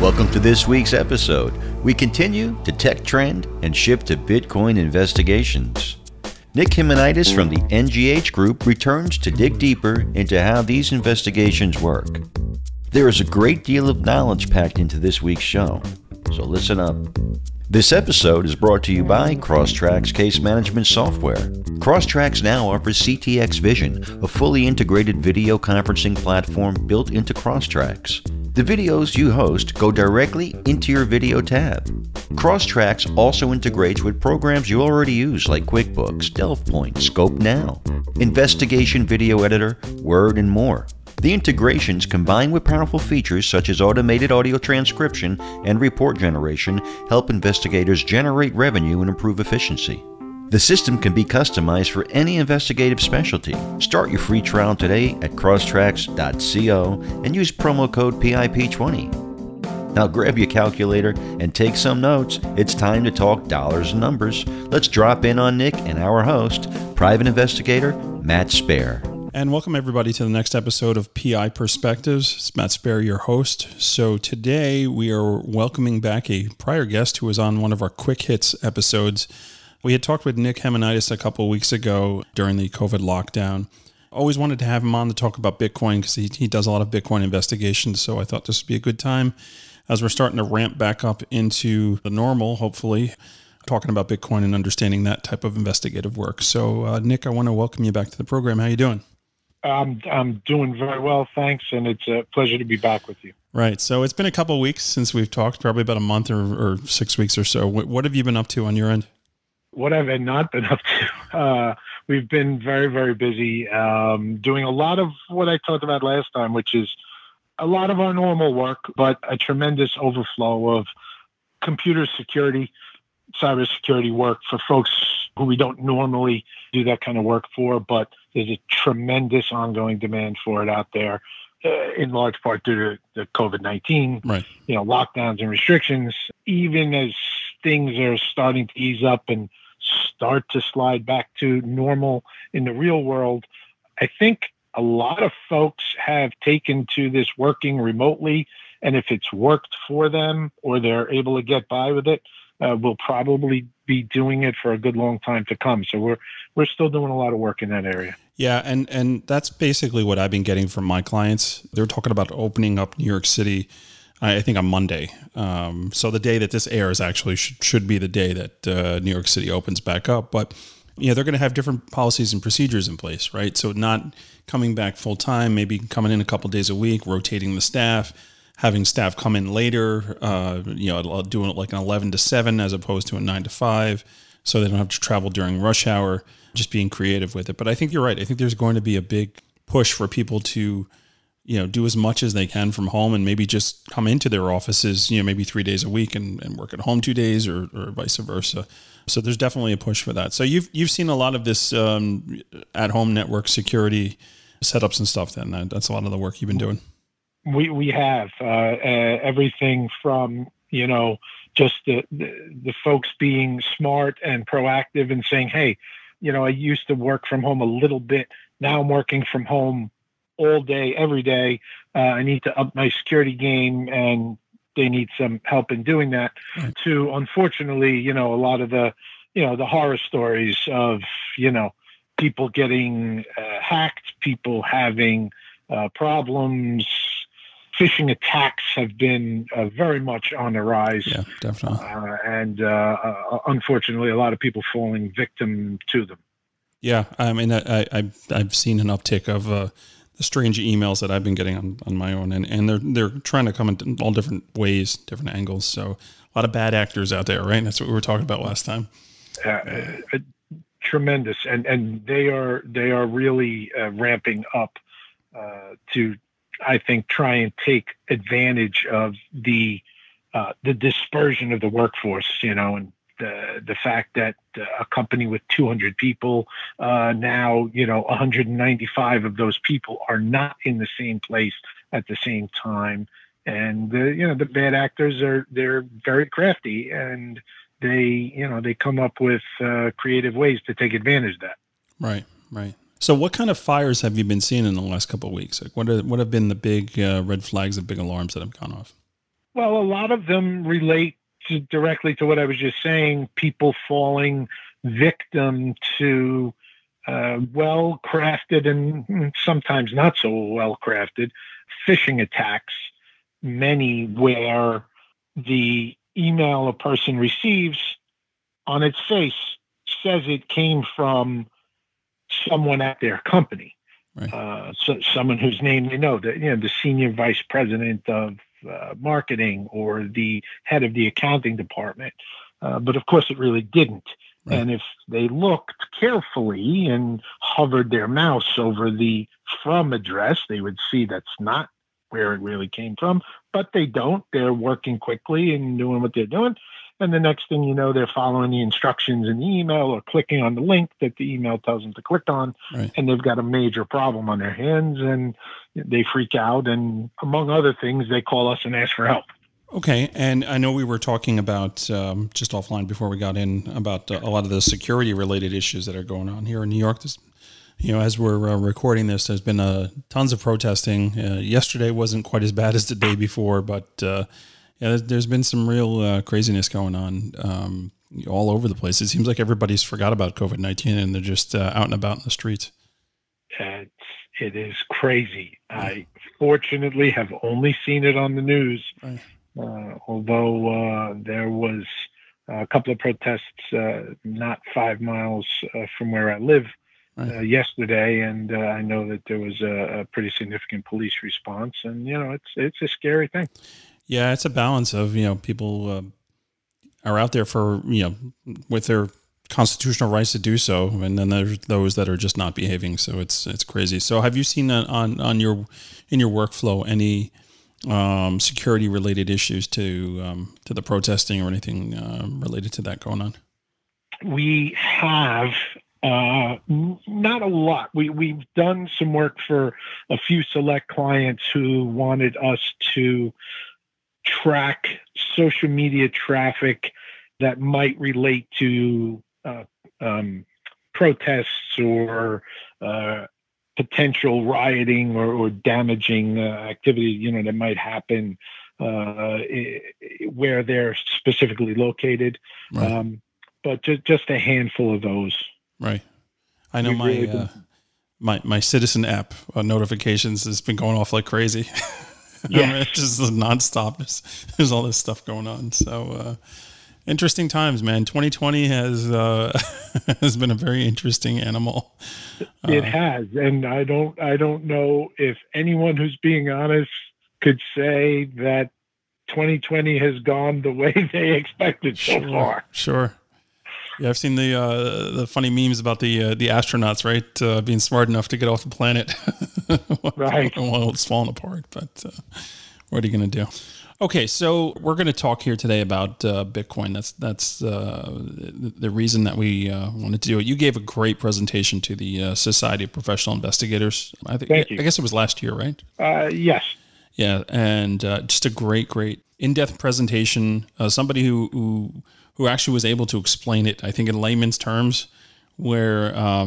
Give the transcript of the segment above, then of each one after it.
Welcome to this week's episode. We continue to Tech Trend and shift to Bitcoin investigations. Nick Himonidis from the NGH Group returns to dig deeper into how these investigations work. There is a great deal of knowledge packed into this week's show, so listen up. This episode is brought to you by CrossTrax Case Management Software. CrossTrax now offers CTX Vision, a fully integrated video conferencing platform built into CrossTrax. The videos you host go directly into your video tab. CrossTrax also integrates with programs you already use like QuickBooks, DelvePoint, ScopeNow, Investigation Video Editor, Word, and more. The integrations, combined with powerful features such as automated audio transcription and report generation, help investigators generate revenue and improve efficiency. The system can be customized for any investigative specialty. Start your free trial today at crosstrax.co and use promo code PIP20. Now grab your calculator and take some notes. It's time to talk dollars and numbers. Let's drop in on Nick and our host, private investigator Matt Spare. And welcome everybody to the next episode of PI Perspectives. It's Matt Spare, your host. So today we are welcoming back a prior guest who was on one of our Quick Hits episodes. We had talked with Nick Himonidis a couple of weeks ago during the COVID lockdown. Always wanted to have him on to talk about Bitcoin because he does a lot of Bitcoin investigations. So I thought this would be a good time as we're starting to ramp back up into the normal, hopefully, talking about Bitcoin and understanding that type of investigative work. So Nick, I want to welcome you back to the program. How are you doing? I'm doing very well, thanks, and it's a pleasure to be back with you. Right, so it's been a couple of weeks since we've talked, probably about a month or 6 weeks or so. What have you been up to on your end? What have I not been up to? We've been very, very busy doing a lot of what I talked about last time, which is a lot of our normal work, but a tremendous overflow of computer security, cybersecurity work for folks who we don't normally do that kind of work for, but there's a tremendous ongoing demand for it out there, in large part due to the COVID-19, right, lockdowns and restrictions. Even as things are starting to ease up and start to slide back to normal in the real world, I think a lot of folks have taken to this working remotely, and if it's worked for them or they're able to get by with it, we'll probably be doing it for a good long time to come. So we're still doing a lot of work in that area. Yeah, and that's basically what I've been getting from my clients. They're talking about opening up New York City, I think on Monday. So the day that this airs actually should be the day that New York City opens back up. But they're going to have different policies and procedures in place, right? So not coming back full time, maybe coming in a couple days a week, rotating the staff, having staff come in later, doing it like an 11 to 7 as opposed to a 9 to 5, so they don't have to travel during rush hour, just being creative with it. But I think you're right. I think there's going to be a big push for people to, do as much as they can from home and maybe just come into their offices, maybe 3 days a week and work at home 2 days or vice versa. So there's definitely a push for that. So you've seen a lot of this at-home network security setups and stuff then. That's a lot of the work you've been doing. We have everything from, just the folks being smart and proactive and saying, hey, I used to work from home a little bit. Now I'm working from home all day, every day. I need to up my security game, and they need some help in doing that. Right. To, unfortunately, a lot of the, the horror stories of, people getting hacked, people having problems. Phishing attacks have been very much on the rise. Yeah, definitely. And unfortunately, a lot of people falling victim to them. Yeah, I mean, I've seen an uptick of the strange emails that I've been getting on my own, and they're trying to come in all different ways, different angles. So a lot of bad actors out there, right? And that's what we were talking about last time. Tremendous, and they are really ramping up to, I think, try and take advantage of the dispersion of the workforce, and the fact that a company with 200 people now, 195 of those people are not in the same place at the same time. And, the bad actors they're very crafty, and they come up with creative ways to take advantage of that. Right, right. So what kind of fires have you been seeing in the last couple of weeks? Like what have been the big red flags, the big alarms that have gone off? Well, a lot of them relate directly to what I was just saying, people falling victim to well-crafted and sometimes not so well-crafted phishing attacks, many where the email a person receives on its face says it came from someone at their company, right. So someone whose name they know, the senior vice president of marketing or the head of the accounting department. But of course it really didn't. Right. And if they looked carefully and hovered their mouse over the from address, they would see that's not where it really came from, but they don't. They're working quickly and doing what they're doing. And the next thing you know, they're following the instructions in the email or clicking on the link that the email tells them to click on, right. And they've got a major problem on their hands, and they freak out. And among other things, they call us and ask for help. Okay. And I know we were talking about, just offline before we got in, about a lot of the security-related issues that are going on here in New York. This, as we're recording this, there's been tons of protesting. Yesterday wasn't quite as bad as the day before, but... there's been some real craziness going on all over the place. It seems like everybody's forgot about COVID-19 and they're just out and about in the streets. It is crazy. Yeah. I fortunately have only seen it on the news, right. Although there was a couple of protests not 5 miles from where I live, right. Yesterday, and I know that there was a pretty significant police response, and it's a scary thing. Yeah, it's a balance of, people are out there for, with their constitutional rights to do so. And then there's those that are just not behaving. So it's crazy. So have you seen in your workflow any security related issues to the protesting or anything related to that going on? We have not a lot. We've done some work for a few select clients who wanted us to track social media traffic that might relate to protests or potential rioting or damaging activity, that might happen where they're specifically located. Right. But just a handful of those. Right. I know my Citizen app notifications has been going off like crazy. Yeah. It's just nonstop. There's all this stuff going on. So, interesting times, man. 2020 has been a very interesting animal. It has. And I don't know if anyone who's being honest could say that 2020 has gone the way they expected so far. Sure. Yeah. I've seen the funny memes about the astronauts, right. Being smart enough to get off the planet. Right. While it's falling apart, but what are you going to do? Okay, so we're going to talk here today about Bitcoin. That's the reason that we wanted to do it. You gave a great presentation to the Society of Professional Investigators. Thank you. I guess it was last year, right? Yes. Yeah, and just a great in-depth presentation. Somebody who actually was able to explain it, I think, in layman's terms, where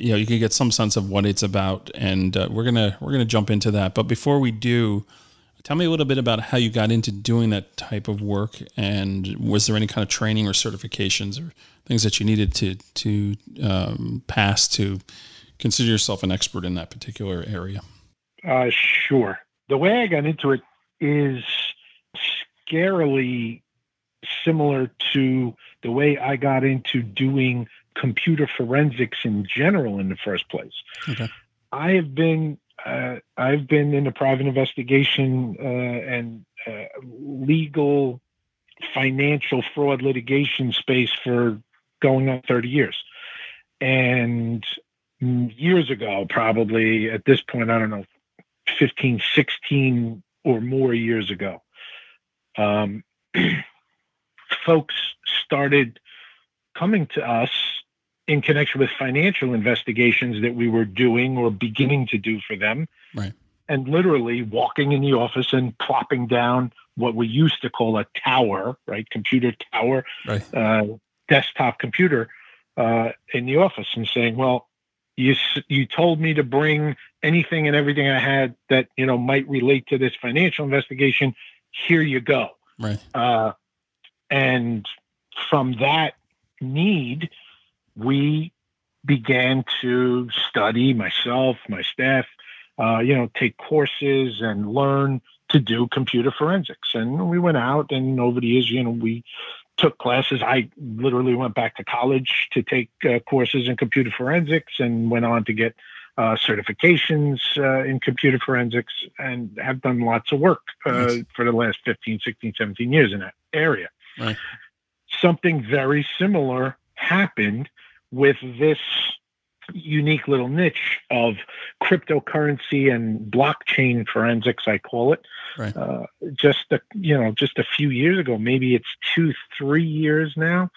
you can get some sense of what it's about, and we're gonna jump into that. But before we do, tell me a little bit about how you got into doing that type of work, and was there any kind of training or certifications or things that you needed to pass to consider yourself an expert in that particular area? Sure. The way I got into it is scarily similar to the way I got into doing computer forensics in general in the first place. Okay. I've been in a private investigation and legal financial fraud litigation space for going on 30 years. And years ago, probably at this point, I don't know, 15, 16 or more years ago, folks started coming to us in connection with financial investigations that we were doing or beginning to do for them. Right. And literally walking in the office and plopping down what we used to call a tower, right? Computer tower, right. Desktop computer in the office and saying, well, you told me to bring anything and everything I had that, might relate to this financial investigation. here you go. Right. And from that need, we began to study, myself, my staff, take courses and learn to do computer forensics. And we went out, and over the years, we took classes. I literally went back to college to take courses in computer forensics and went on to get certifications in computer forensics, and have done lots of work nice. For the last 15, 16, 17 years in that area. Right. Something very similar happened with this unique little niche of cryptocurrency and blockchain forensics, I call it. Right. Just a few years ago, maybe it's 2-3 years now.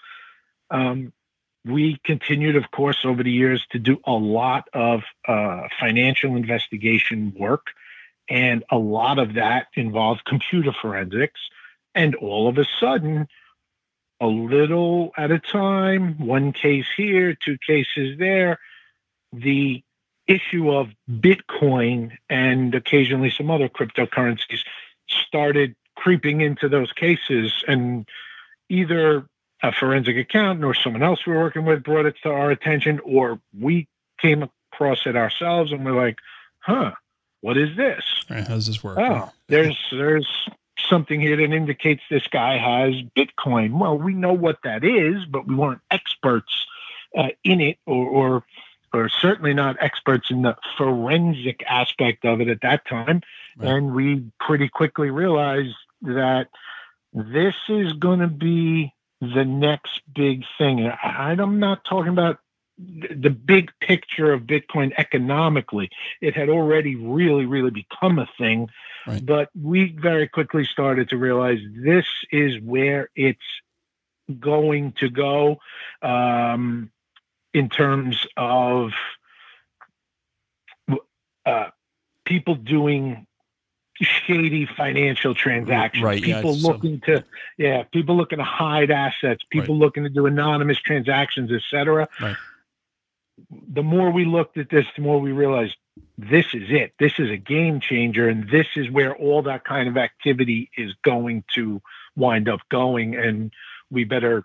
We continued, of course, over the years to do a lot of financial investigation work, and a lot of that involved computer forensics. And all of a sudden, a little at a time, one case here, two cases there, the issue of Bitcoin and occasionally some other cryptocurrencies started creeping into those cases, and either a forensic accountant or someone else we were working with brought it to our attention, or we came across it ourselves and we're like, what is this? All right, how does this work? There's something here that indicates this guy has Bitcoin. Well, we know what that is, but we weren't experts in it, or certainly not experts in the forensic aspect of it at that time. Right. And we pretty quickly realized that this is going to be the next big thing. And I'm not talking about the big picture of Bitcoin economically. It had already really, really become a thing. Right. But we very quickly started to realize this is where it's going to go in terms of people doing shady financial transactions, right, people looking to hide assets, people right. looking to do anonymous transactions, etc. Right. The more we looked at this, the more we realized this is it. This is a game changer, and this is where all that kind of activity is going to wind up going, and we better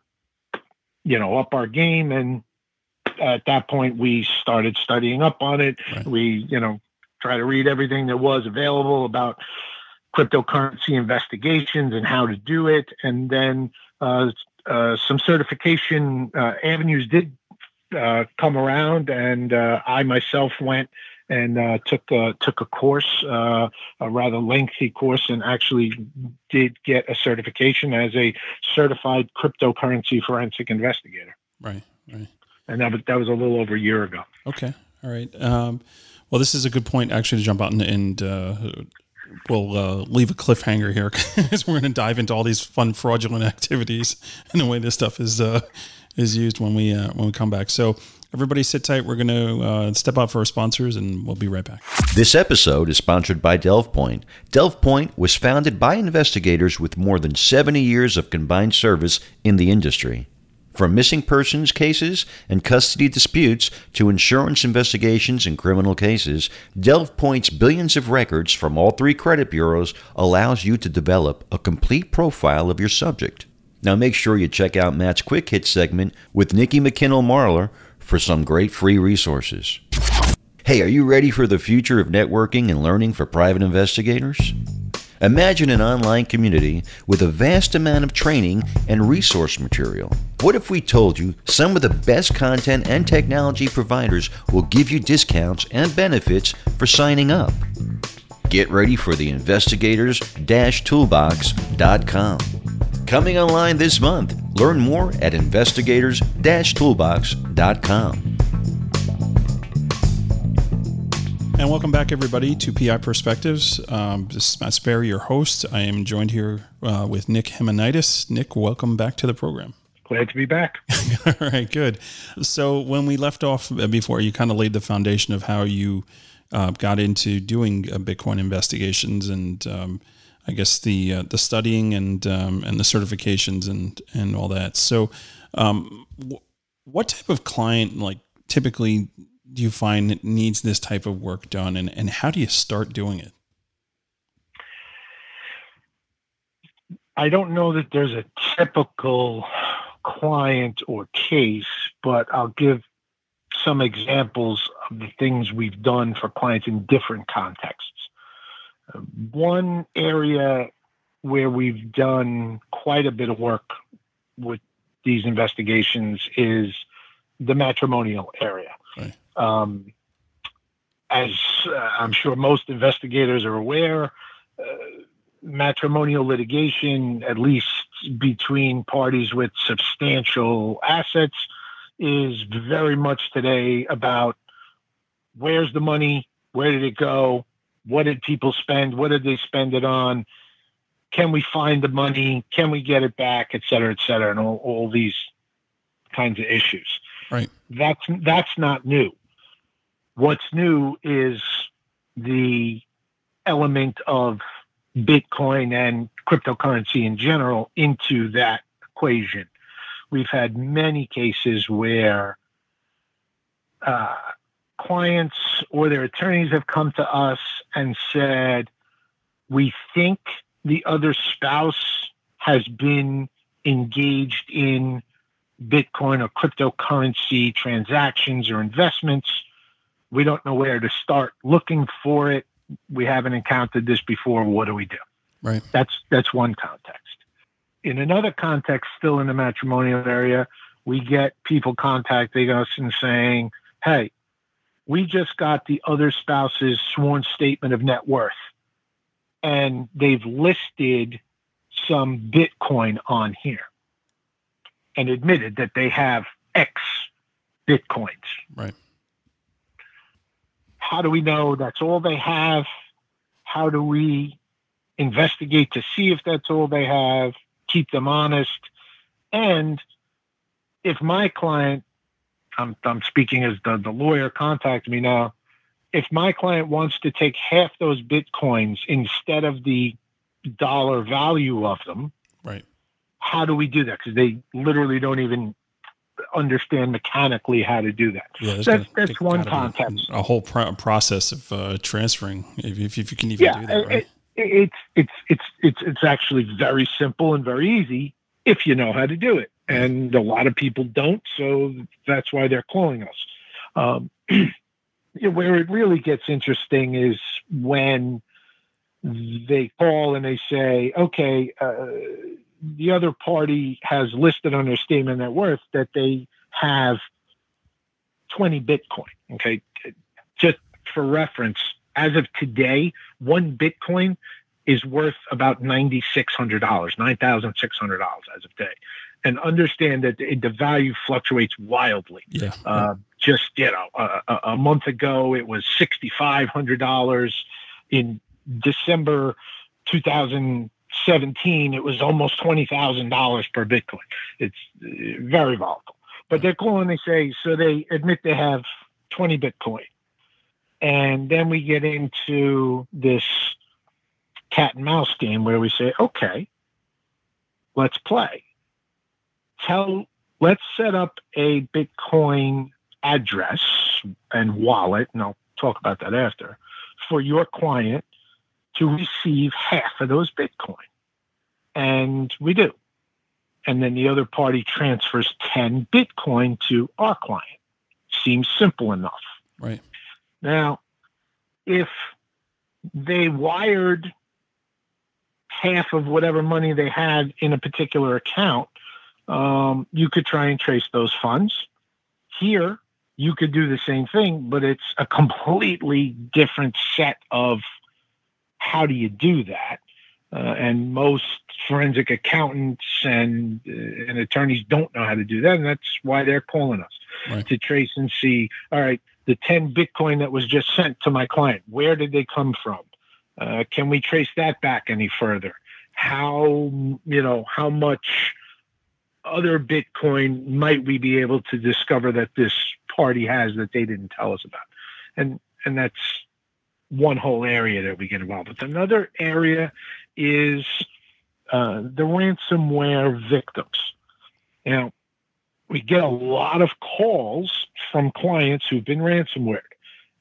up our game. And at that point, we started studying up on it. Right. We try to read everything that was available about cryptocurrency investigations and how to do it. And then some certification avenues did come around, and I myself went and took a course, a rather lengthy course, and actually did get a certification as a certified cryptocurrency forensic investigator. Right, right. And that was a little over a year ago. Okay, all right. Well, this is a good point, actually, to jump out and we'll leave a cliffhanger here, because we're going to dive into all these fun fraudulent activities and the way this stuff is used when we come back. So everybody sit tight. We're going to step out for our sponsors, and we'll be right back. This episode is sponsored by DelvePoint. DelvePoint was founded by investigators with more than 70 years of combined service in the industry. From missing persons cases and custody disputes to insurance investigations and criminal cases, DelvePoint's billions of records from all three credit bureaus allows you to develop a complete profile of your subject. Now make sure you check out Matt's Quick Hit segment with Nikki McKinnell-Marler for some great free resources. Hey, are you ready for the future of networking and learning for private investigators? Imagine an online community with a vast amount of training and resource material. What if we told you some of the best content and technology providers will give you discounts and benefits for signing up? Get ready for the investigators-toolbox.com. Coming online this month. Learn more at investigators-toolbox.com. And welcome back, everybody, to PI Perspectives. This is Matt Spare, your host. I am joined here with Nick Himonidis. Nick, welcome back to the program. Glad to be back. All right, good. So when we left off before, you kind of laid the foundation of how you got into doing Bitcoin investigations, and I guess the studying and the certifications and all that. So what type of client, like, typically do you find that needs this type of work done, and how do you start doing it? I don't know that there's a typical client or case, but I'll give some examples of the things we've done for clients in different contexts. One area where we've done quite a bit of work with these investigations is the matrimonial area. Right. As I'm sure most investigators are aware, matrimonial litigation, at least between parties with substantial assets, is very much today about where's the money, where did it go, what did people spend, what did they spend it on, can we find the money, can we get it back, et cetera, and all these kinds of issues. Right. That's not new. What's new is the element of Bitcoin and cryptocurrency in general into that equation. We've had many cases where clients or their attorneys have come to us and said, we think the other spouse has been engaged in Bitcoin or cryptocurrency transactions or investments. We don't know where to start looking for it. We haven't encountered this before. What do we do? Right. That's one context. In another context, still in the matrimonial area, we get people contacting us and saying, hey, we just got the other spouse's sworn statement of net worth, and they've listed some Bitcoin on here and admitted that they have X Bitcoins. Right. How do we know that's all they have? How do we investigate to see if that's all they have, keep them honest? And if my client, I'm speaking as the lawyer, contact me now, if my client wants to take half those Bitcoins instead of the dollar value of them, right? How do we do that? Because they literally don't even understand mechanically how to do that. Yeah, so that's one context. A whole process of transferring, if you can even do that, right? It's actually very simple and very easy if you know how to do it. And a lot of people don't, so that's why they're calling us. Where it really gets interesting is when they call and they say, okay, the other party has listed on their statement net worth that they have 20 Bitcoin. Okay. Just for reference, as of today, one Bitcoin is worth about $9,600, $9,600 as of today. And understand that the value fluctuates wildly. Yeah. Just, a month ago, it was $6,500. In December 2017, it was almost $20,000 per Bitcoin. It's very volatile. But they're calling, they say, so they admit they have 20 Bitcoin. And then we get into this cat and mouse game where we say, okay, let's play. Let's set up a Bitcoin address and wallet, and I'll talk about that after, for your client to receive half of those Bitcoin. And we do. And then the other party transfers 10 Bitcoin to our client. Seems simple enough. Right. Now, if they wired half of whatever money they had in a particular account, you could try and trace those funds. Here, you could do the same thing, but it's a completely different set of how do you do that? And most forensic accountants and attorneys don't know how to do that, and that's why they're calling us to trace and see, all right, the 10 Bitcoin that was just sent to my client, where did they come from? Can we trace that back any further? How much other Bitcoin might we be able to discover that this party has that they didn't tell us about? And that's one whole area that we get involved with. Another area is the ransomware victims. Now, we get a lot of calls from clients who've been ransomware,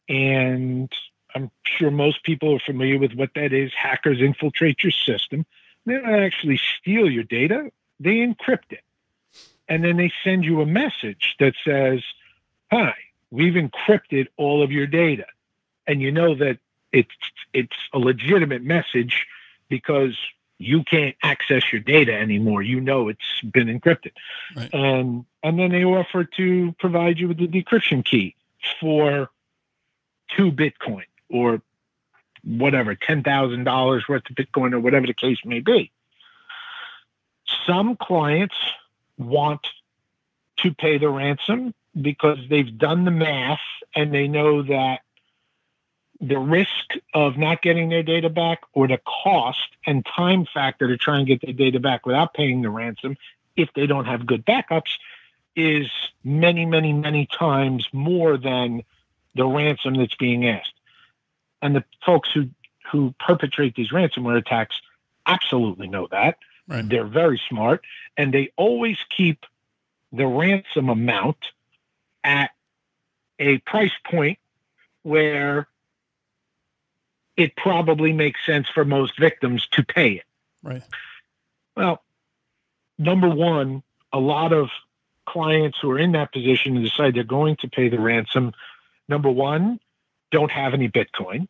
and I'm sure most people are familiar with what that is. Hackers infiltrate your system. They don't actually steal your data. They encrypt it. And then they send you a message that says, hi, we've encrypted all of your data. And you know that it's a legitimate message because you can't access your data anymore. You know it's been encrypted. Right. And then they offer to provide you with the decryption key for 2 Bitcoin or whatever, $10,000 worth of Bitcoin or whatever the case may be. Some clients want to pay the ransom because they've done the math and they know that the risk of not getting their data back or the cost and time factor to try and get their data back without paying the ransom, if they don't have good backups, is many, many, many times more than the ransom that's being asked. And the folks who perpetrate these ransomware attacks absolutely know that. Right. They're very smart, and they always keep the ransom amount at a price point where it probably makes sense for most victims to pay it. Right. Well, number one, a lot of clients who are in that position and decide they're going to pay the ransom, number one, don't have any Bitcoin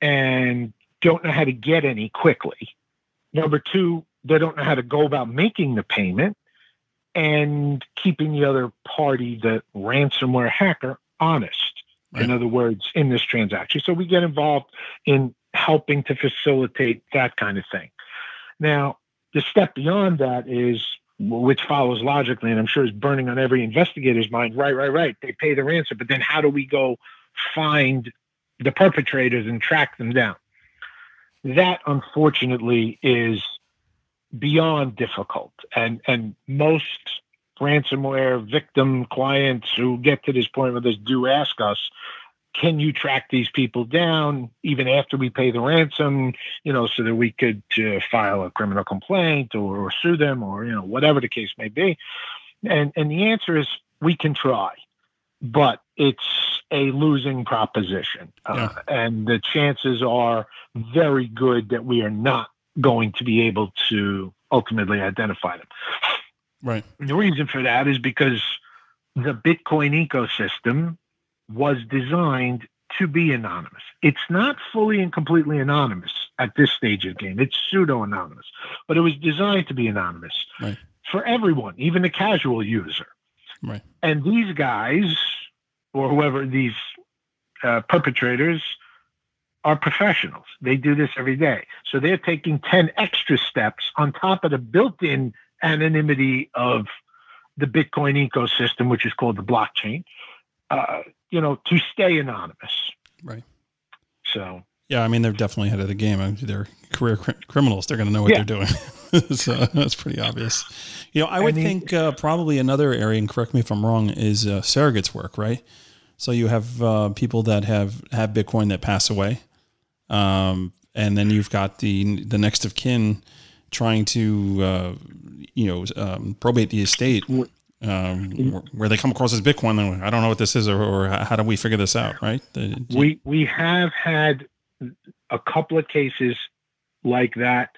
and don't know how to get any quickly. Number two, they don't know how to go about making the payment and keeping the other party, the ransomware hacker, honest. Right. In other words, in this transaction. So we get involved in helping to facilitate that kind of thing. Now, the step beyond that is, which follows logically, and I'm sure is burning on every investigator's mind, right. They pay the ransom, but then how do we go find the perpetrators and track them down? That, unfortunately, is beyond difficult. And most ransomware victim clients who get to this point with us do ask us, can you track these people down even after we pay the ransom, you know, so that we could file a criminal complaint or sue them or, you know, whatever the case may be. And the answer is we can try, but it's a losing proposition. And the chances are very good that we are not going to be able to ultimately identify them. Right. The reason for that is because the Bitcoin ecosystem was designed to be anonymous. It's not fully and completely anonymous at this stage of the game. It's pseudo-anonymous, but it was designed to be anonymous for everyone, even the casual user. Right. And these guys, or whoever these perpetrators, are professionals. They do this every day. So they're taking 10 extra steps on top of the built-in anonymity of the Bitcoin ecosystem, which is called the blockchain, you know, to stay anonymous. Right. So. Yeah, I mean, they're definitely ahead of the game. I mean, they're career criminals. They're going to know what they're doing. So that's pretty obvious. You know, I would think probably another area, and correct me if I'm wrong, is surrogates work, right? So you have people that have Bitcoin that pass away. And then you've got the next of kin trying to, probate the estate where they come across as Bitcoin. They're like, I don't know what this is, or how do we figure this out, right? We have had a couple of cases like that.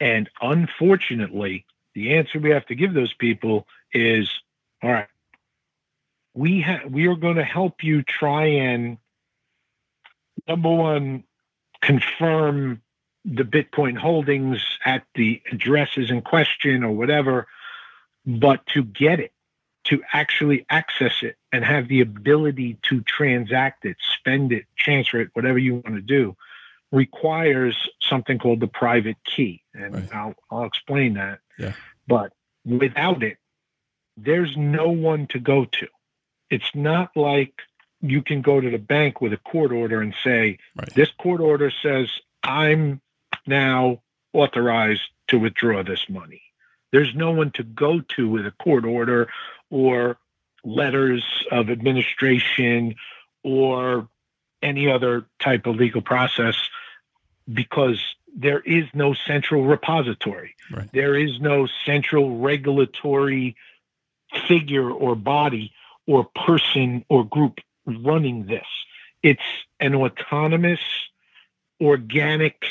And unfortunately, the answer we have to give those people is, all right, we are going to help you try and, number one, confirm the Bitcoin holdings at the addresses in question or whatever, but to get it, to actually access it and have the ability to transact it, spend it, transfer it, whatever you want to do, requires something called the private key. And I'll explain that. Yeah. But without it, there's no one to go to. It's not like you can go to the bank with a court order and say, this court order says I'm now authorized to withdraw this money. There's no one to go to with a court order or letters of administration or any other type of legal process because there is no central repository. Right. There is no central regulatory figure or body or person or group running this. It's an autonomous, organic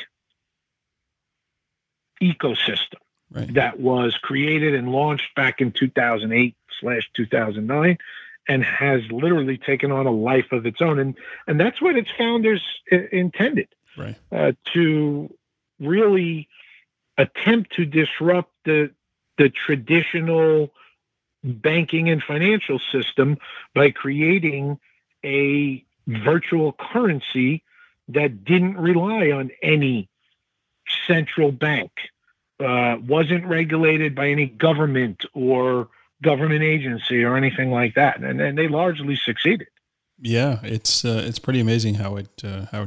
ecosystem right. that was created and launched back in 2008/2009 and has literally taken on a life of its own. And that's what its founders intended, right. To really attempt to disrupt the traditional banking and financial system by creating a virtual currency that didn't rely on any central bank, wasn't regulated by any government or government agency or anything like that. And they largely succeeded. Yeah. It's pretty amazing how it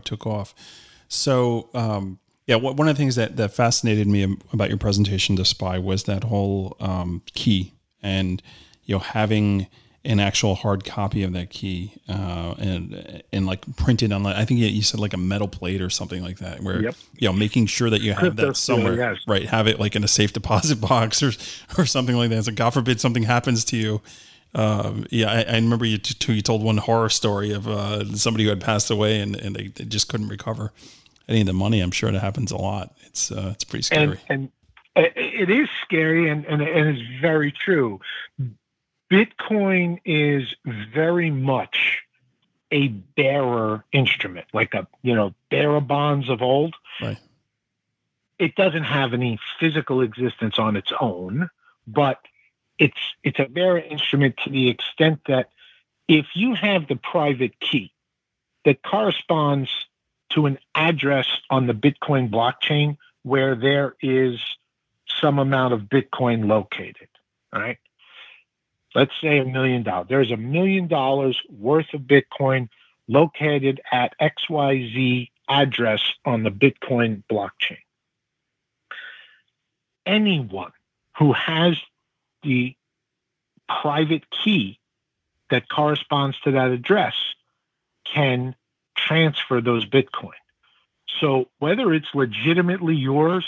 took off. So, yeah, one of the things that fascinated me about your presentation to SPY was that whole key and, you know, having an actual hard copy of that key and like printed on, I think you said like a metal plate or something like that, where, yep. you know, making sure that you have that somewhere, yes. right? Have it like in a safe deposit box or something like that. So God forbid something happens to you. Yeah, I remember you told one horror story of somebody who had passed away and they just couldn't recover any of the money. I'm sure it happens a lot. It's pretty scary. And it is scary and it's very true. Bitcoin is very much a bearer instrument, like a, you know, bearer bonds of old. Right. It doesn't have any physical existence on its own, but it's a bearer instrument to the extent that if you have the private key that corresponds to an address on the Bitcoin blockchain where there is some amount of Bitcoin located, all right? Let's say $1 million. There's $1 million worth of Bitcoin located at XYZ address on the Bitcoin blockchain. Anyone who has the private key that corresponds to that address can transfer those Bitcoin. So whether it's legitimately yours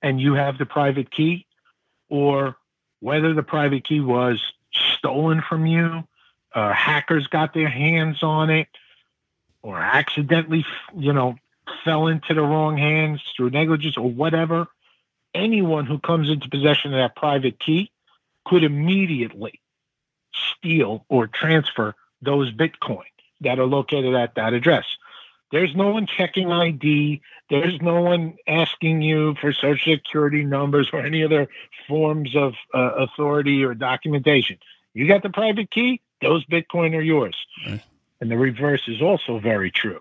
and you have the private key, or whether the private key was stolen from you, hackers got their hands on it, or accidentally, you know, fell into the wrong hands through negligence or whatever, anyone who comes into possession of that private key could immediately steal or transfer those Bitcoin that are located at that address. There's no one checking ID. There's no one asking you for social security numbers or any other forms of authority or documentation. You got the private key, those Bitcoin are yours. Right. And the reverse is also very true.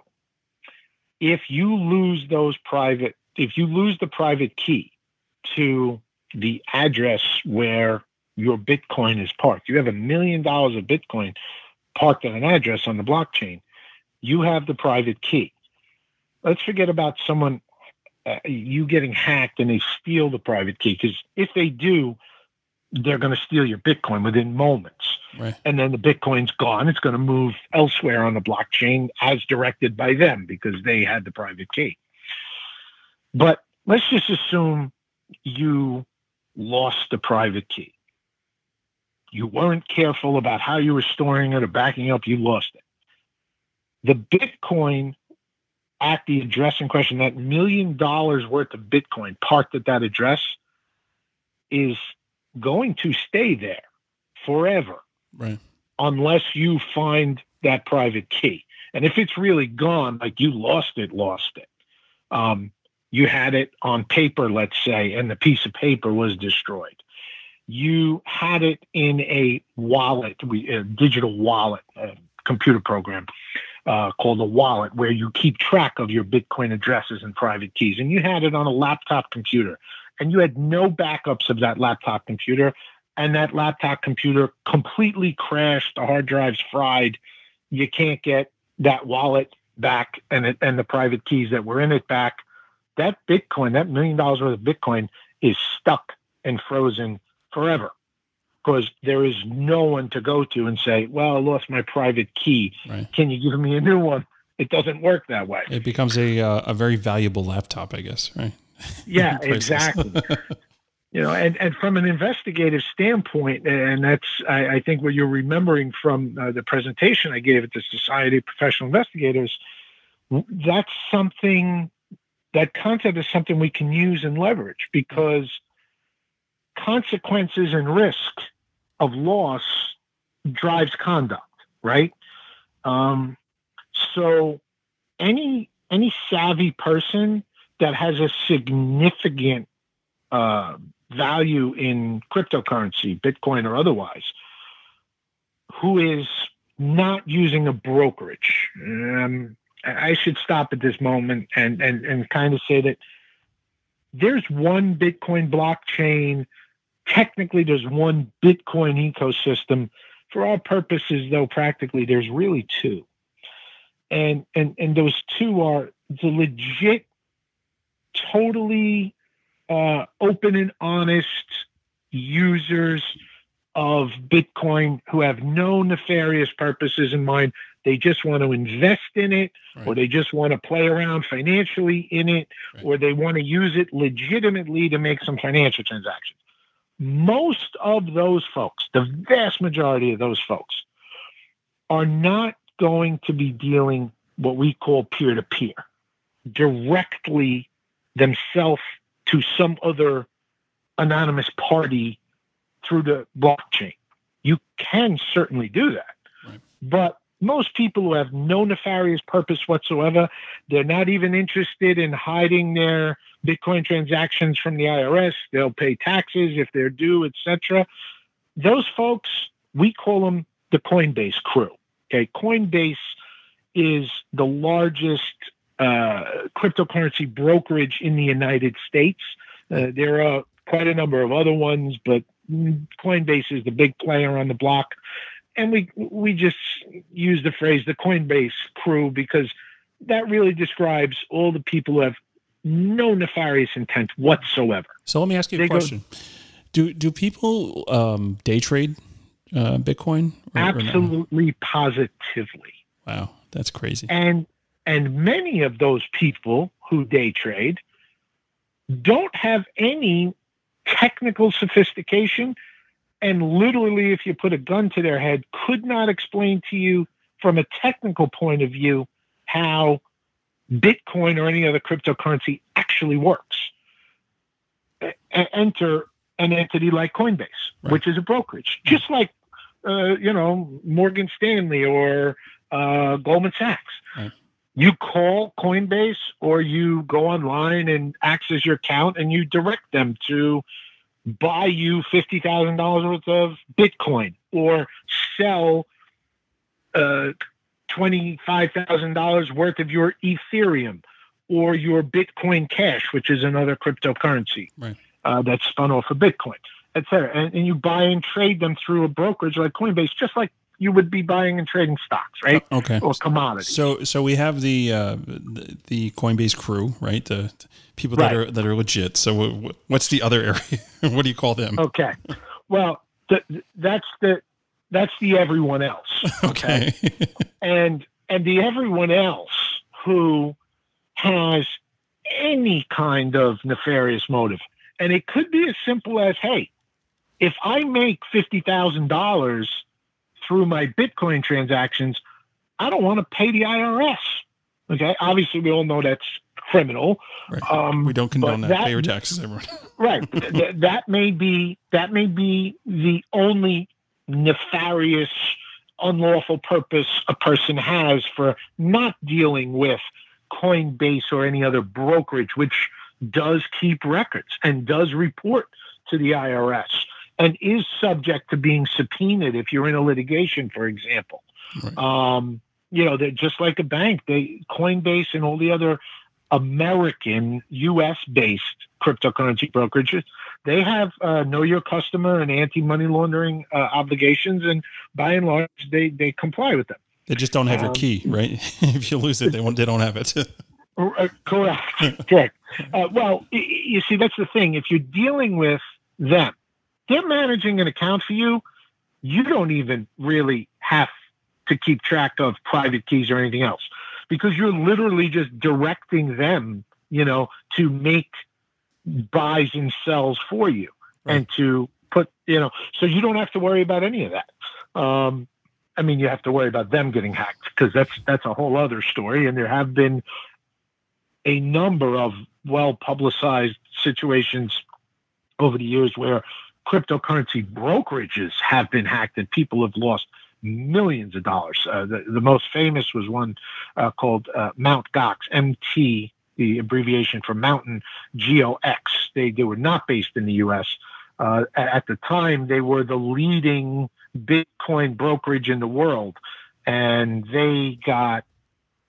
If you lose the private key to the address where your Bitcoin is parked, you have $1 million of Bitcoin parked at an address on the blockchain. You have the private key. Let's forget about someone, you getting hacked and they steal the private key, because if they do, they're going to steal your Bitcoin within moments. Right. And then the Bitcoin's gone. It's going to move elsewhere on the blockchain as directed by them because they had the private key. But let's just assume you lost the private key. You weren't careful about how you were storing it or backing up. You lost it. The Bitcoin at the address in question, that $1 million worth of Bitcoin parked at that address, is going to stay there forever, right? Unless you find that private key. And if it's really gone, like you lost it. You had it on paper, let's say, and the piece of paper was destroyed. You had it in a wallet, a digital wallet, a computer program, called a wallet, where you keep track of your Bitcoin addresses and private keys. And you had it on a laptop computer, and you had no backups of that laptop computer, and that laptop computer completely crashed, the hard drive's fried. You can't get that wallet back and the private keys that were in it back. That Bitcoin, that $1 million worth of Bitcoin, is stuck and frozen forever, because there is no one to go to and say, well, I lost my private key. Right. Can you give me a new one? It doesn't work that way. It becomes a very valuable laptop, I guess, right? Yeah, exactly. You know, and from an investigative standpoint, and that's, I think, what you're remembering from the presentation I gave at the Society of Professional Investigators, that's something that concept is something we can use and leverage, because consequences and risk of loss drives conduct, right? So any savvy person that has a significant value in cryptocurrency, Bitcoin or otherwise, who is not using a brokerage. I should stop at this moment and kind of say that there's one Bitcoin blockchain. Technically, there's one Bitcoin ecosystem. For our purposes, though, practically, there's really two. And those two are the legit, totally open and honest users of Bitcoin who have no nefarious purposes in mind. They just want to invest in it, right, or they just want to play around financially in it, right, or they want to use it legitimately to make some financial transactions. Most of those folks, the vast majority of those folks, are not going to be dealing what we call peer-to-peer, directly themselves to some other anonymous party through the blockchain. You can certainly do that. Right. But most people who have no nefarious purpose whatsoever, they're not even interested in hiding their Bitcoin transactions from the IRS. They'll pay taxes if they're due, etc. Those folks, we call them the Coinbase crew. Okay, Coinbase is the largest cryptocurrency brokerage in the United States. There are quite a number of other ones, but Coinbase is the big player on the block. And we just use the phrase the Coinbase crew because that really describes all the people who have no nefarious intent whatsoever. So let me ask you a question. Do people day trade Bitcoin? Absolutely, positively. Wow, that's crazy. And many of those people who day trade don't have any technical sophistication, and literally, if you put a gun to their head, could not explain to you from a technical point of view how Bitcoin or any other cryptocurrency actually works. Enter an entity like Coinbase, right, which is a brokerage, just like Morgan Stanley or Goldman Sachs. Right. You call Coinbase or you go online and access your account and you direct them to buy you $50,000 worth of Bitcoin or sell $25,000 worth of your Ethereum or your Bitcoin Cash, which is another cryptocurrency, right, that's spun off of Bitcoin, et cetera. And you buy and trade them through a brokerage like Coinbase, just like you would be buying and trading stocks, right? Okay. Or commodities. So we have the Coinbase crew, right? The people that are legit. So what's the other area? What do you call them? Okay. Well, that's the everyone else. Okay. and the everyone else who has any kind of nefarious motive, and it could be as simple as, hey, if I make $50,000. Through my Bitcoin transactions, I don't want to pay the IRS. Okay, obviously we all know that's criminal. Right. We don't condone that. Pay your taxes, everyone. Right. That may be the only nefarious, unlawful purpose a person has for not dealing with Coinbase or any other brokerage, which does keep records and does report to the IRS. And is subject to being subpoenaed if you're in a litigation, for example. Right. They're just like a bank. Coinbase and all the other American U.S.-based cryptocurrency brokerages, they have know your customer and anti-money laundering obligations, and by and large, they comply with them. They just don't have your key, right? If you lose it, they don't have it. Correct. Well, you see, that's the thing. If you're dealing with them, they're managing an account for you. You don't even really have to keep track of private keys or anything else because you're literally just directing them, to make buys and sells for you, right, and to put, so you don't have to worry about any of that. You have to worry about them getting hacked because that's a whole other story. And there have been a number of well-publicized situations over the years where cryptocurrency brokerages have been hacked and people have lost millions of dollars. The most famous was one called Mt. Gox, MT, the abbreviation for Mountain, G-O-X. They were not based in the U.S. At the time, they were the leading Bitcoin brokerage in the world, and they got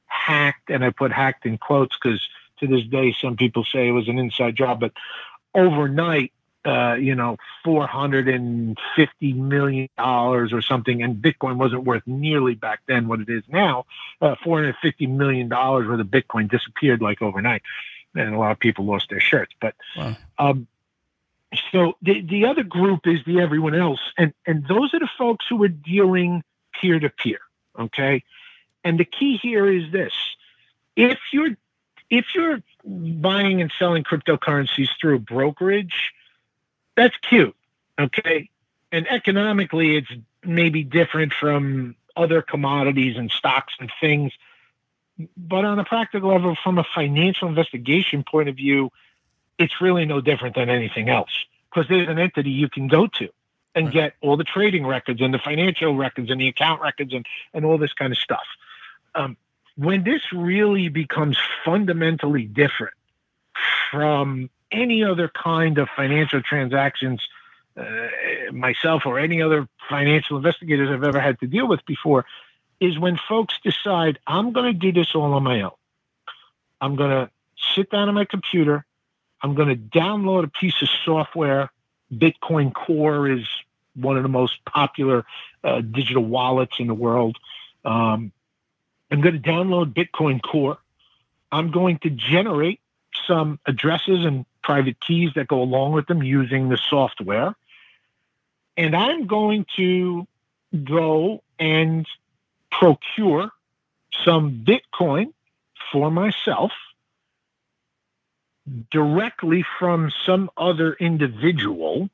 hacked, and I put hacked in quotes because to this day, some people say it was an inside job, but overnight, $450 million or something, and Bitcoin wasn't worth nearly back then what it is now, $450 million worth of Bitcoin disappeared like overnight, and a lot of people lost their shirts. But wow. So the other group is the everyone else, and those are the folks who are dealing peer-to-peer, okay? And the key here is this. If you're buying and selling cryptocurrencies through a brokerage, that's cute, okay? And economically, it's maybe different from other commodities and stocks and things. But on a practical level, from a financial investigation point of view, it's really no different than anything else because there's an entity you can go to and get all the trading records and the financial records and the account records and all this kind of stuff. When this really becomes fundamentally different from any other kind of financial transactions myself or any other financial investigators I've ever had to deal with before is when folks decide, I'm going to do this all on my own. I'm going to sit down on my computer. I'm going to download a piece of software. Bitcoin Core is one of the most popular digital wallets in the world. I'm going to download Bitcoin Core. I'm going to generate some addresses and private keys that go along with them using the software. And I'm going to go and procure some Bitcoin for myself directly from some other individual.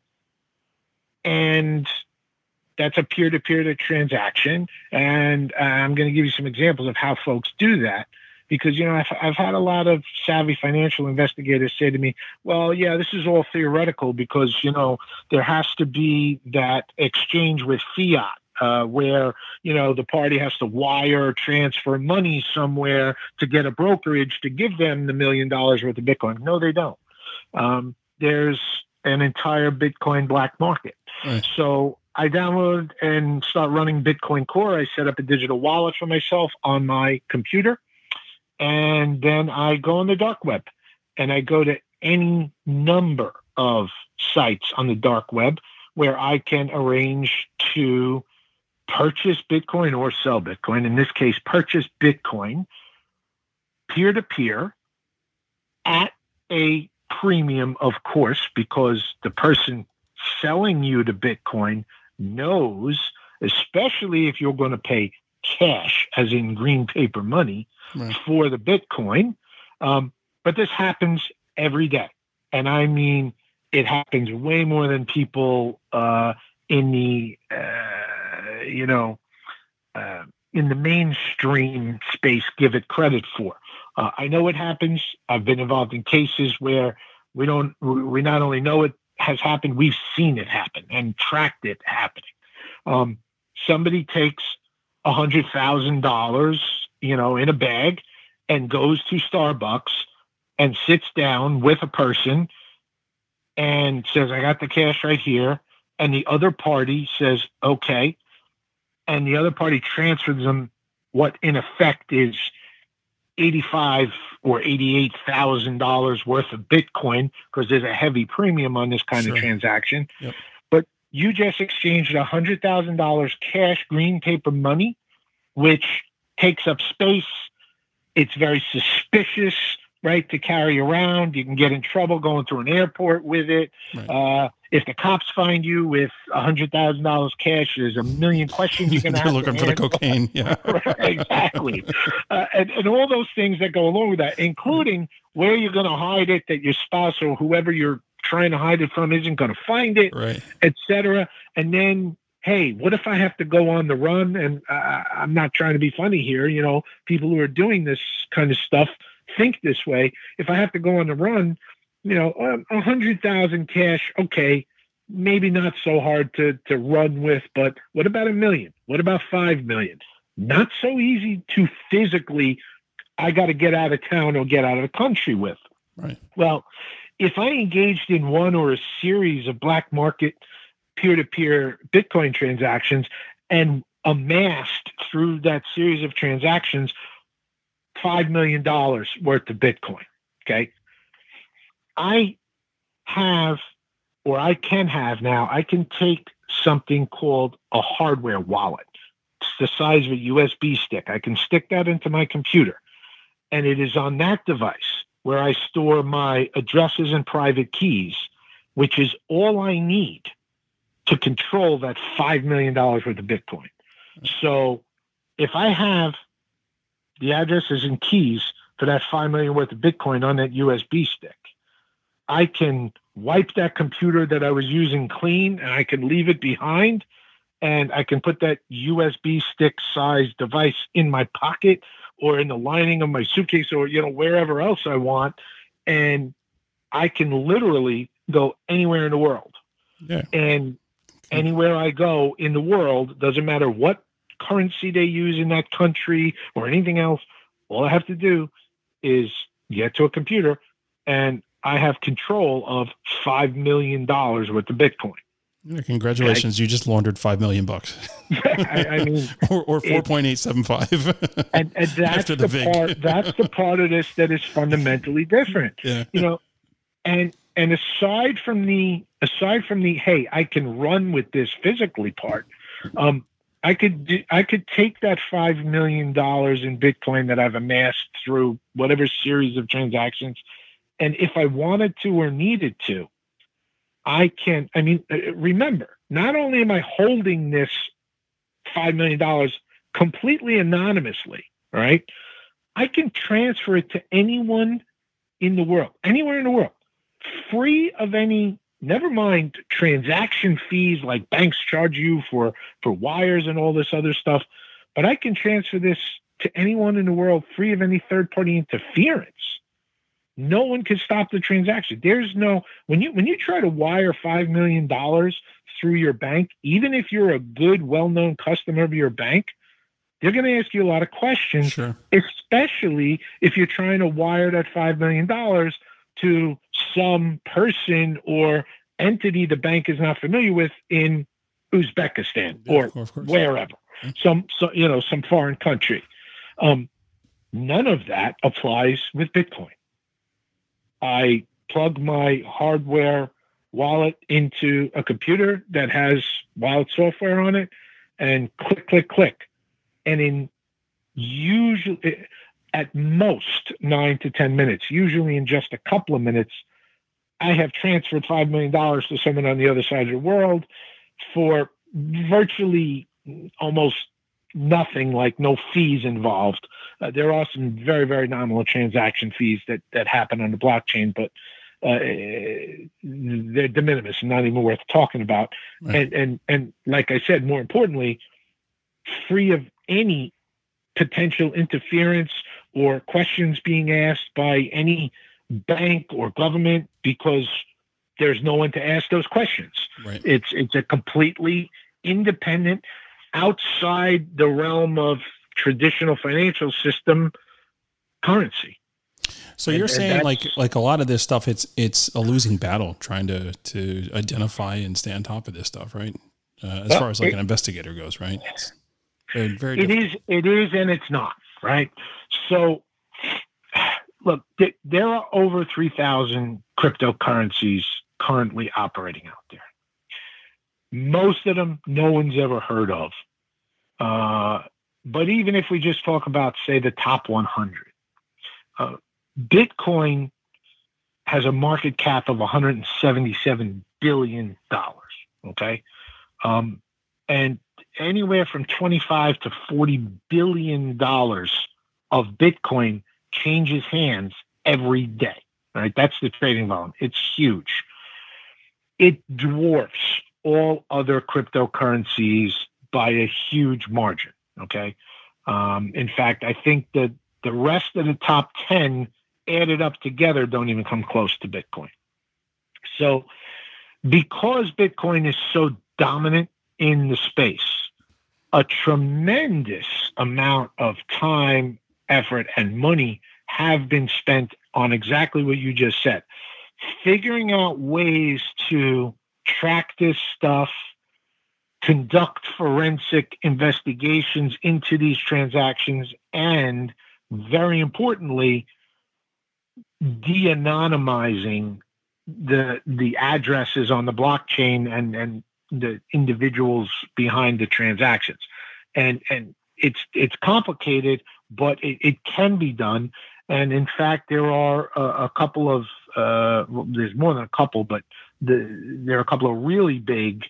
And that's a peer-to-peer transaction. And I'm going to give you some examples of how folks do that. Because, I've had a lot of savvy financial investigators say to me, well, yeah, this is all theoretical because, there has to be that exchange with fiat where, the party has to wire or transfer money somewhere to get a brokerage to give them the $1 million worth of Bitcoin. No, they don't. There's an entire Bitcoin black market. Right. So I download and start running Bitcoin Core. I set up a digital wallet for myself on my computer. And then I go on the dark web and I go to any number of sites on the dark web where I can arrange to purchase Bitcoin or sell Bitcoin. In this case, purchase Bitcoin peer-to-peer at a premium, of course, because the person selling you the Bitcoin knows, especially if you're going to pay cash, as in green paper money, right, for the Bitcoin. But this happens every day. And I mean, it happens way more than people in the mainstream space give it credit for. I know it happens. I've been involved in cases where we not only know it has happened, we've seen it happen and tracked it happening. Somebody takes $100,000, in a bag and goes to Starbucks and sits down with a person and says, I got the cash right here. And the other party says, okay. And the other party transfers them what in effect is $85,000 or $88,000 worth of Bitcoin because there's a heavy premium on this kind of transaction. Yep. But you just exchanged $100,000 cash, green paper money, which takes up space. It's very suspicious, right, to carry around. You can get in trouble going through an airport with it. Right. If the cops find you with $100,000 cash, there's a million questions you're going to have. They're looking for the cocaine. Yeah. Right, exactly. and all those things that go along with that, including where you're going to hide it, that your spouse or whoever you're trying to hide it from isn't going to find it, right, et cetera. And then, hey, what if I have to go on the run? And I'm not trying to be funny here. People who are doing this kind of stuff think this way. If I have to go on the run, you know, 100,000 cash, okay, maybe not so hard to run with, but what about $1 million? What about $5 million? Not so easy to physically, I got to get out of town or get out of the country with. Right. Well, if I engaged in one or a series of black market peer-to-peer Bitcoin transactions and amassed through that series of transactions $5 million worth of Bitcoin, okay, I have, or I can have now, I can take something called a hardware wallet. It's the size of a USB stick. I can stick that into my computer, and it is on that device where I store my addresses and private keys, which is all I need to control that $5 million worth of Bitcoin. So if I have the addresses and keys for that $5 million worth of Bitcoin on that USB stick, I can wipe that computer that I was using clean, and I can leave it behind, and I can put that USB stick-sized device in my pocket or in the lining of my suitcase or, you know, wherever else I want, and I can literally go anywhere in the world. Yeah. And anywhere I go in the world, doesn't matter what currency they use in that country or anything else, all I have to do is get to a computer, and I have control of $5 million worth of Bitcoin. Yeah, congratulations. You just laundered $5 million bucks. I mean, or 4.875. And that's the part, that's the part of this that is fundamentally different. Yeah. You know, and aside from the, hey, I can run with this physically part, I could take that $5 million in Bitcoin that I've amassed through whatever series of transactions, and if I wanted to or needed to, I can, I mean, remember, not only am I holding this $5 million completely anonymously, right? I can transfer it to anyone in the world, anywhere in the world, free of any, never mind transaction fees like banks charge you for wires and all this other stuff, but I can transfer this to anyone in the world free of any third-party interference. No one can stop the transaction. There's no, when you try to wire $5 million through your bank, even if you're a good, well-known customer of your bank, they're going to ask you a lot of questions, sure, especially if you're trying to wire that $5 million to some person or entity the bank is not familiar with in Uzbekistan, yeah, or wherever, yeah, some foreign country. None of that applies with Bitcoin. I plug my hardware wallet into a computer that has wild software on it and click, click, click. And in usually at most 9 to 10 minutes, usually in just a couple of minutes, I have transferred $5 million to someone on the other side of the world for virtually almost nothing, like no fees involved. There are some very, very nominal transaction fees that happen on the blockchain, but they're de minimis and not even worth talking about. Right. And like I said, more importantly, free of any potential interference or questions being asked by any bank or government, because there's no one to ask those questions. Right. It's a completely independent, outside the realm of traditional financial system currency. So you're saying like a lot of this stuff, it's a losing battle trying to identify and stay on top of this stuff, right? Far as an investigator goes, right? It's very, very difficult. It is, and it's not, right? So look, there are over 3,000 cryptocurrencies currently operating out there. Most of them no one's ever heard of. But even if we just talk about, say, the top 100, Bitcoin has a market cap of $177 billion, okay? And anywhere from $25 to $40 billion of Bitcoin changes hands every day, right? That's the trading volume. It's huge. It dwarfs all other cryptocurrencies by a huge margin. Okay. In fact, I think that the rest of the top 10 added up together don't even come close to Bitcoin. So because Bitcoin is so dominant in the space, a tremendous amount of time, effort, and money have been spent on exactly what you just said, figuring out ways to track this stuff, conduct forensic investigations into these transactions, and very importantly, de-anonymizing the addresses on the blockchain and the individuals behind the transactions. And it's complicated, but it can be done. And in fact, there are a couple of really big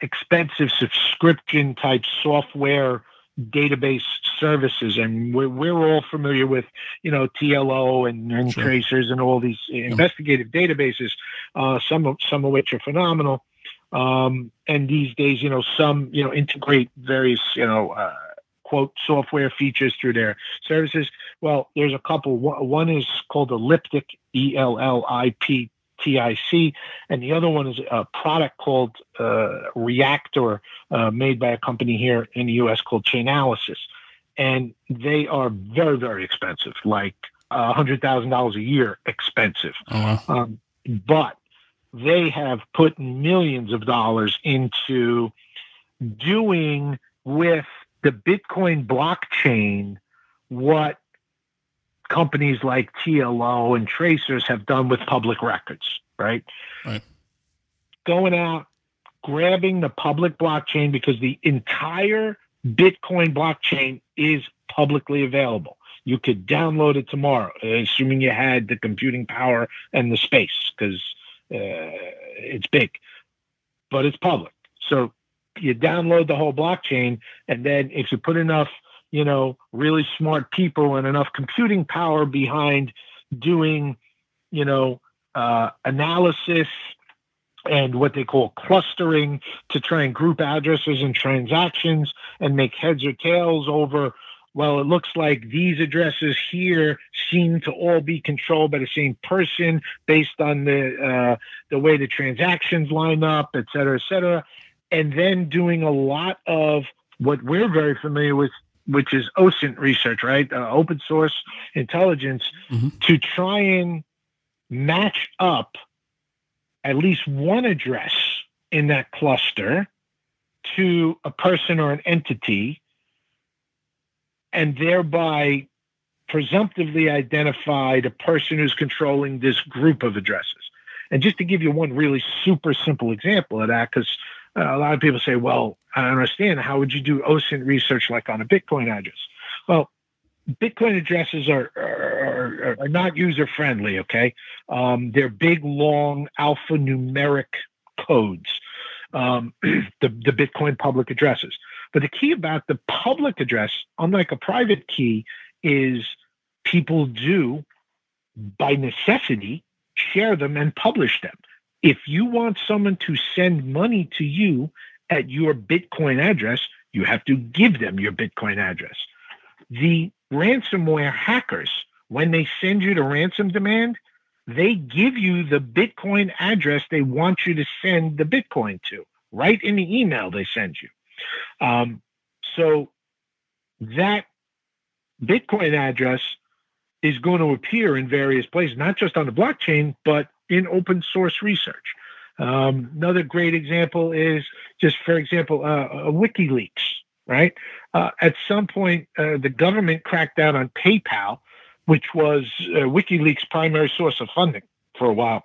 expensive subscription type software database services, and we're all familiar with, TLO and sure. Tracers and all these investigative databases, some of which are phenomenal. And these days, some integrate various quote software features through their services. Well, there's a couple. One is called Elliptic, ELLIPTIC, and the other one is a product called Reactor, made by a company here in the U.S. called Chainalysis, and they are very, very expensive, like $100,000 a year expensive. Uh-huh. But they have put millions of dollars into doing with the Bitcoin blockchain what companies like TLO and Tracers have done with public records, right? Going out, grabbing the public blockchain, because the entire Bitcoin blockchain is publicly available. You could download it tomorrow, assuming you had the computing power and the space, because it's big, but it's public. So you download the whole blockchain, and then if you put enough really smart people and enough computing power behind doing, analysis and what they call clustering to try and group addresses and transactions and make heads or tails over, well, it looks like these addresses here seem to all be controlled by the same person based on the way the transactions line up, et cetera, et cetera. And then doing a lot of what we're very familiar with, which is OSINT research, right? Open source intelligence, to try and match up at least one address in that cluster to a person or an entity, and thereby presumptively identify the person who's controlling this group of addresses. And just to give you one really super simple example of that, because a lot of people say, well, I don't understand. How would you do OSINT research like on a Bitcoin address? Well, Bitcoin addresses are not user-friendly, okay? They're big, long, alphanumeric codes, the Bitcoin public addresses. But the key about the public address, unlike a private key, is people do, by necessity, share them and publish them. If you want someone to send money to you at your Bitcoin address, you have to give them your Bitcoin address. The ransomware hackers, when they send you the ransom demand, they give you the Bitcoin address they want you to send the Bitcoin to, right in the email they send you. So that Bitcoin address is going to appear in various places, not just on the blockchain, but in open source research. Another great example is just, for example, WikiLeaks, right? At some point, the government cracked down on PayPal, which was WikiLeaks' primary source of funding for a while.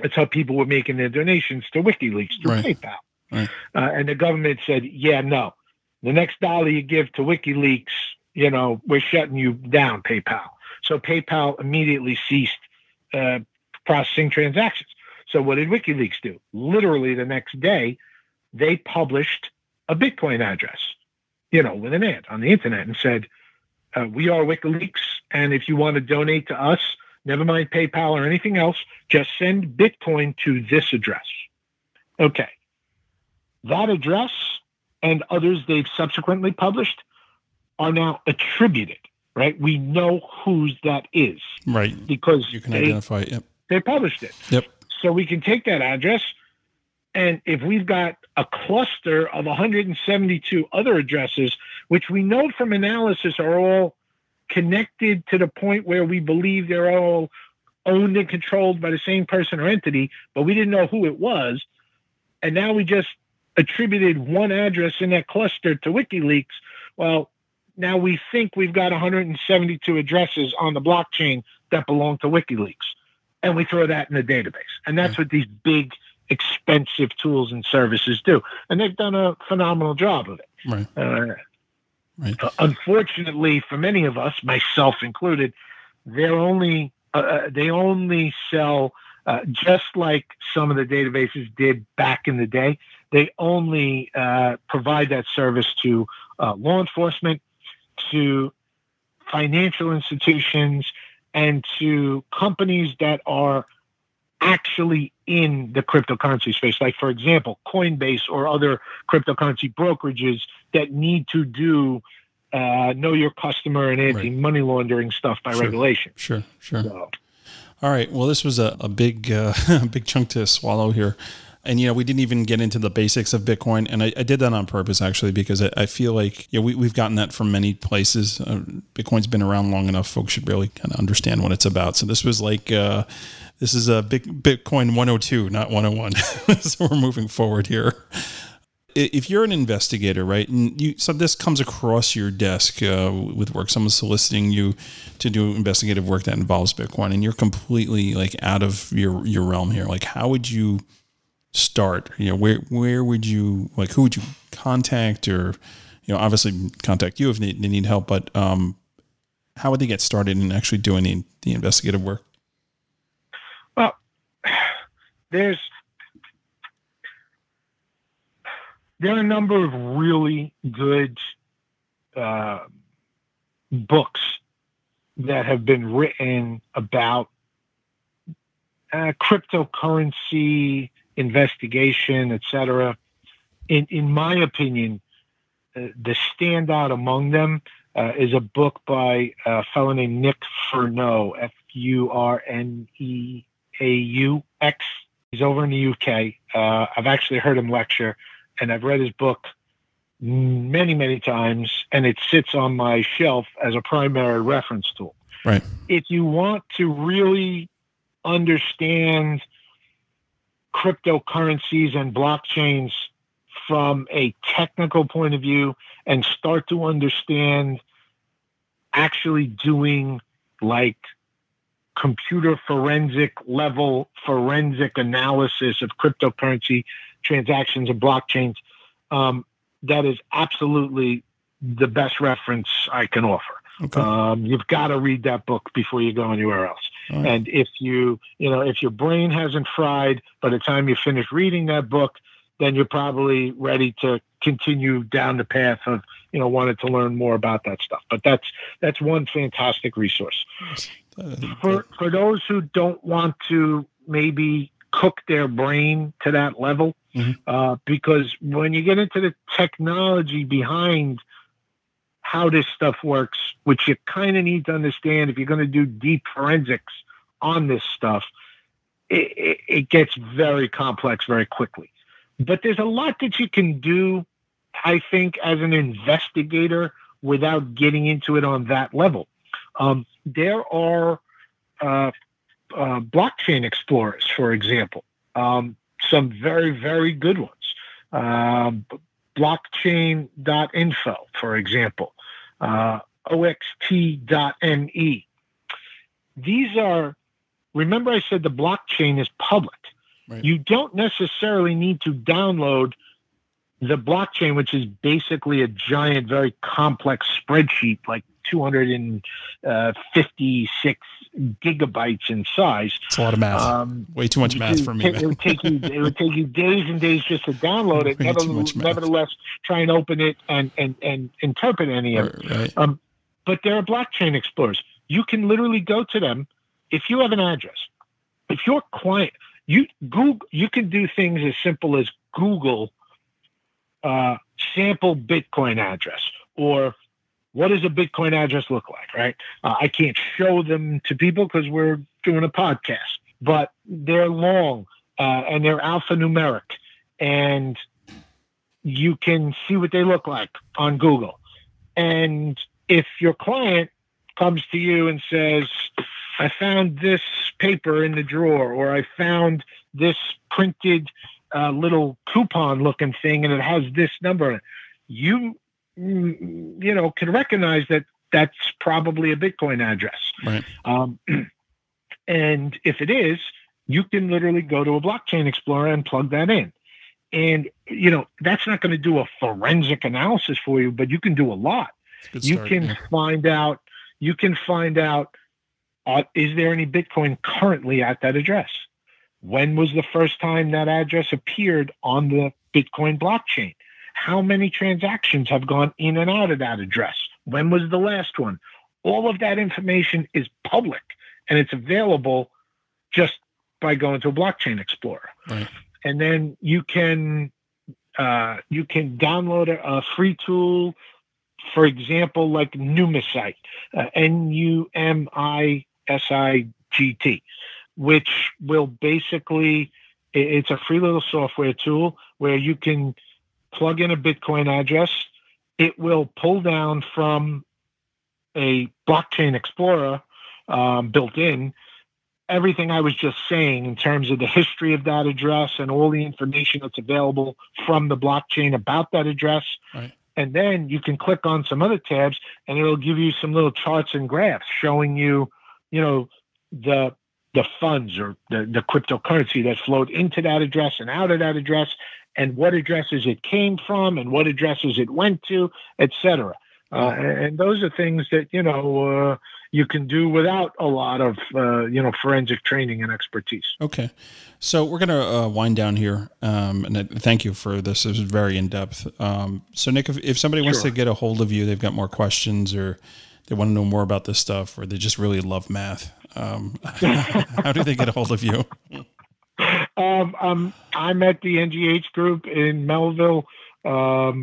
That's how people were making their donations to WikiLeaks through PayPal. Right. And the government said, yeah, no, the next dollar you give to WikiLeaks, we're shutting you down, PayPal. So PayPal immediately ceased processing transactions. So what did WikiLeaks do? Literally the next day, they published a Bitcoin address, with an ad on the internet and said, we are WikiLeaks, and if you want to donate to us, never mind PayPal or anything else, just send Bitcoin to this address. Okay. That address and others they've subsequently published are now attributed right? We know whose that is. Right. Because you can identify it. Yep. They published it. Yep. So we can take that address, and if we've got a cluster of 172 other addresses, which we know from analysis are all connected to the point where we believe they're all owned and controlled by the same person or entity, but we didn't know who it was. And now we just attributed one address in that cluster to WikiLeaks. Well, now we think we've got 172 addresses on the blockchain that belong to WikiLeaks. And we throw that in the database. And that's what these big, expensive tools and services do. And they've done a phenomenal job of it. Right. Right. Unfortunately, for many of us, myself included, they only sell, just like some of the databases did back in the day, they only provide that service to law enforcement, to financial institutions, and to companies that are actually in the cryptocurrency space. Like, for example, Coinbase or other cryptocurrency brokerages that need to do know your customer and anti-money laundering stuff by regulation. Sure, sure. So. All right. Well, this was a big big chunk to swallow here. And, you know, we didn't even get into the basics of Bitcoin. And I did that on purpose, actually, because I feel like we've gotten that from many places. Bitcoin's been around long enough. Folks should really kind of understand what it's about. So this was like, this is a big Bitcoin 102, not 101. So we're moving forward here. If you're an investigator, right, and so this comes across your desk with work, someone's soliciting you to do investigative work that involves Bitcoin, and you're completely like out of your realm here. Like, how would you start? You know, where would you, like, who would you contact? Or, you know, obviously contact you if they need help, but how would they get started in actually doing the investigative work? Well, there are a number of really good books that have been written about cryptocurrency investigation, etc. In my opinion, the standout among them is a book by a fellow named Nick Furneaux, Furneaux. He's over in the UK. I've actually heard him lecture. And I've read his book many, many times, and it sits on my shelf as a primary reference tool. Right. If you want to really understand cryptocurrencies and blockchains from a technical point of view and start to understand actually doing like computer forensic level forensic analysis of cryptocurrency transactions and blockchains, that is absolutely the best reference I can offer. Okay. You've got to read that book before you go anywhere else. Right. And if if your brain hasn't fried by the time you finish reading that book, then you're probably ready to continue down the path of, wanting to learn more about that stuff. But that's one fantastic resource. For those who don't want to maybe cook their brain to that level, because when you get into the technology behind how this stuff works, which you kind of need to understand if you're going to do deep forensics on this stuff, it gets very complex very quickly. But there's a lot that you can do, I think, as an investigator without getting into it on that level. There are blockchain explorers, for example, some very, very good ones. Blockchain.info, for example, OXT.me. These are, remember I said the blockchain is public. Right. You don't necessarily need to download the blockchain, which is basically a giant, very complex spreadsheet, like 256 gigabytes in size. It's a lot of math. Way too much math for me. It would take you days and days just to download it. Nevertheless, try and open it and interpret any of it. Right. But there are blockchain explorers. You can literally go to them if you have an address. If your client, you can do things as simple as Google sample Bitcoin address or what does a Bitcoin address look like, right? I can't show them to people because we're doing a podcast, but they're long and they're alphanumeric, and you can see what they look like on Google. And if your client comes to you and says, I found this paper in the drawer, or I found this printed little coupon looking thing and it has this number on it, you know, can recognize that that's probably a Bitcoin address. Right. And if it is, you can literally go to a blockchain explorer and plug that in. And, you know, that's not going to do a forensic analysis for you, but you can do a lot. You can find out, is there any Bitcoin currently at that address? When was the first time that address appeared on the Bitcoin blockchain? How many transactions have gone in and out of that address? When was the last one? All of that information is public, and it's available just by going to a blockchain explorer. Right. And then you can download a free tool, for example, like Numisight, Numisigt, which will basically, it's a free little software tool where you can plug in a Bitcoin address. It will pull down from a blockchain explorer built in everything I was just saying in terms of the history of that address and all the information that's available from the blockchain about that address. Right. And then you can click on some other tabs and it'll give you some little charts and graphs showing you, you know, the funds or the cryptocurrency that flowed into that address and out of that address, and what addresses it came from and what addresses it went to, etc. And those are things that, you know, you can do without a lot of, you know, forensic training and expertise. Okay. So we're going to wind down here. And thank you for this. This is very in-depth. So Nick, if somebody wants to get a hold of you, they've got more questions, or they want to know more about this stuff, or they just really love math. How do they get a hold of you? I'm at the NGH Group in Melville, all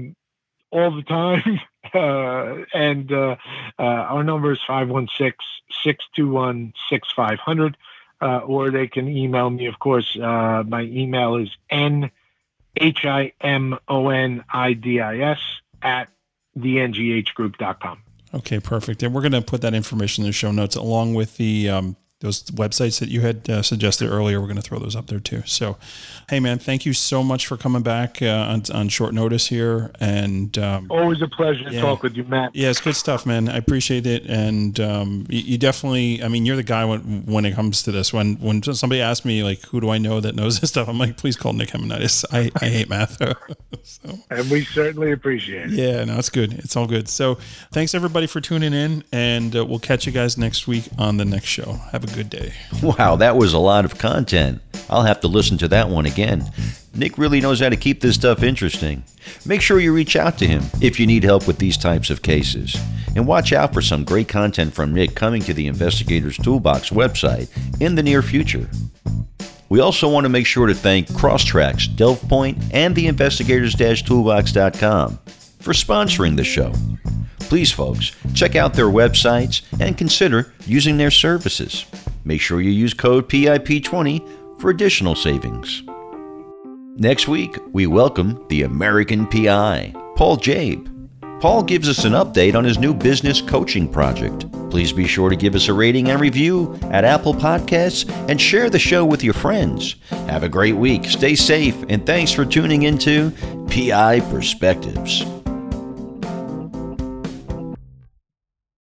the time. Our number is 516-621-6500, or they can email me, of course. My email is nhimonidiS@thenghgroup.com. Okay, perfect. And we're going to put that information in the show notes along with the, those websites that you had suggested earlier. We're going to throw those up there too. So, hey man, thank you so much for coming back on short notice here. And always a pleasure to talk with you, Matt. Yeah, it's good stuff, man. I appreciate it. And you definitely, I mean, you're the guy when it comes to this. When somebody asks me, like, who do I know that knows this stuff? I'm like, please call Nick Himonidis. I hate math. So. And we certainly appreciate it. Yeah, no, it's good. It's all good. So thanks everybody for tuning in, and we'll catch you guys next week on the next show. Have a good day. Wow, that was a lot of content. I'll have to listen to that one again. Nick really knows how to keep this stuff interesting. Make sure you reach out to him if you need help with these types of cases. And watch out for some great content from Nick coming to the Investigators Toolbox website in the near future. We also want to make sure to thank CrossTrax, DelvePoint, and the Investigators-Toolbox.com for sponsoring the show. Please, folks, check out their websites and consider using their services. Make sure you use code PIP20 for additional savings. Next week, we welcome the American PI, Paul Jabe. Paul gives us an update on his new business coaching project. Please be sure to give us a rating and review at Apple Podcasts and share the show with your friends. Have a great week, stay safe, and thanks for tuning into PI Perspectives.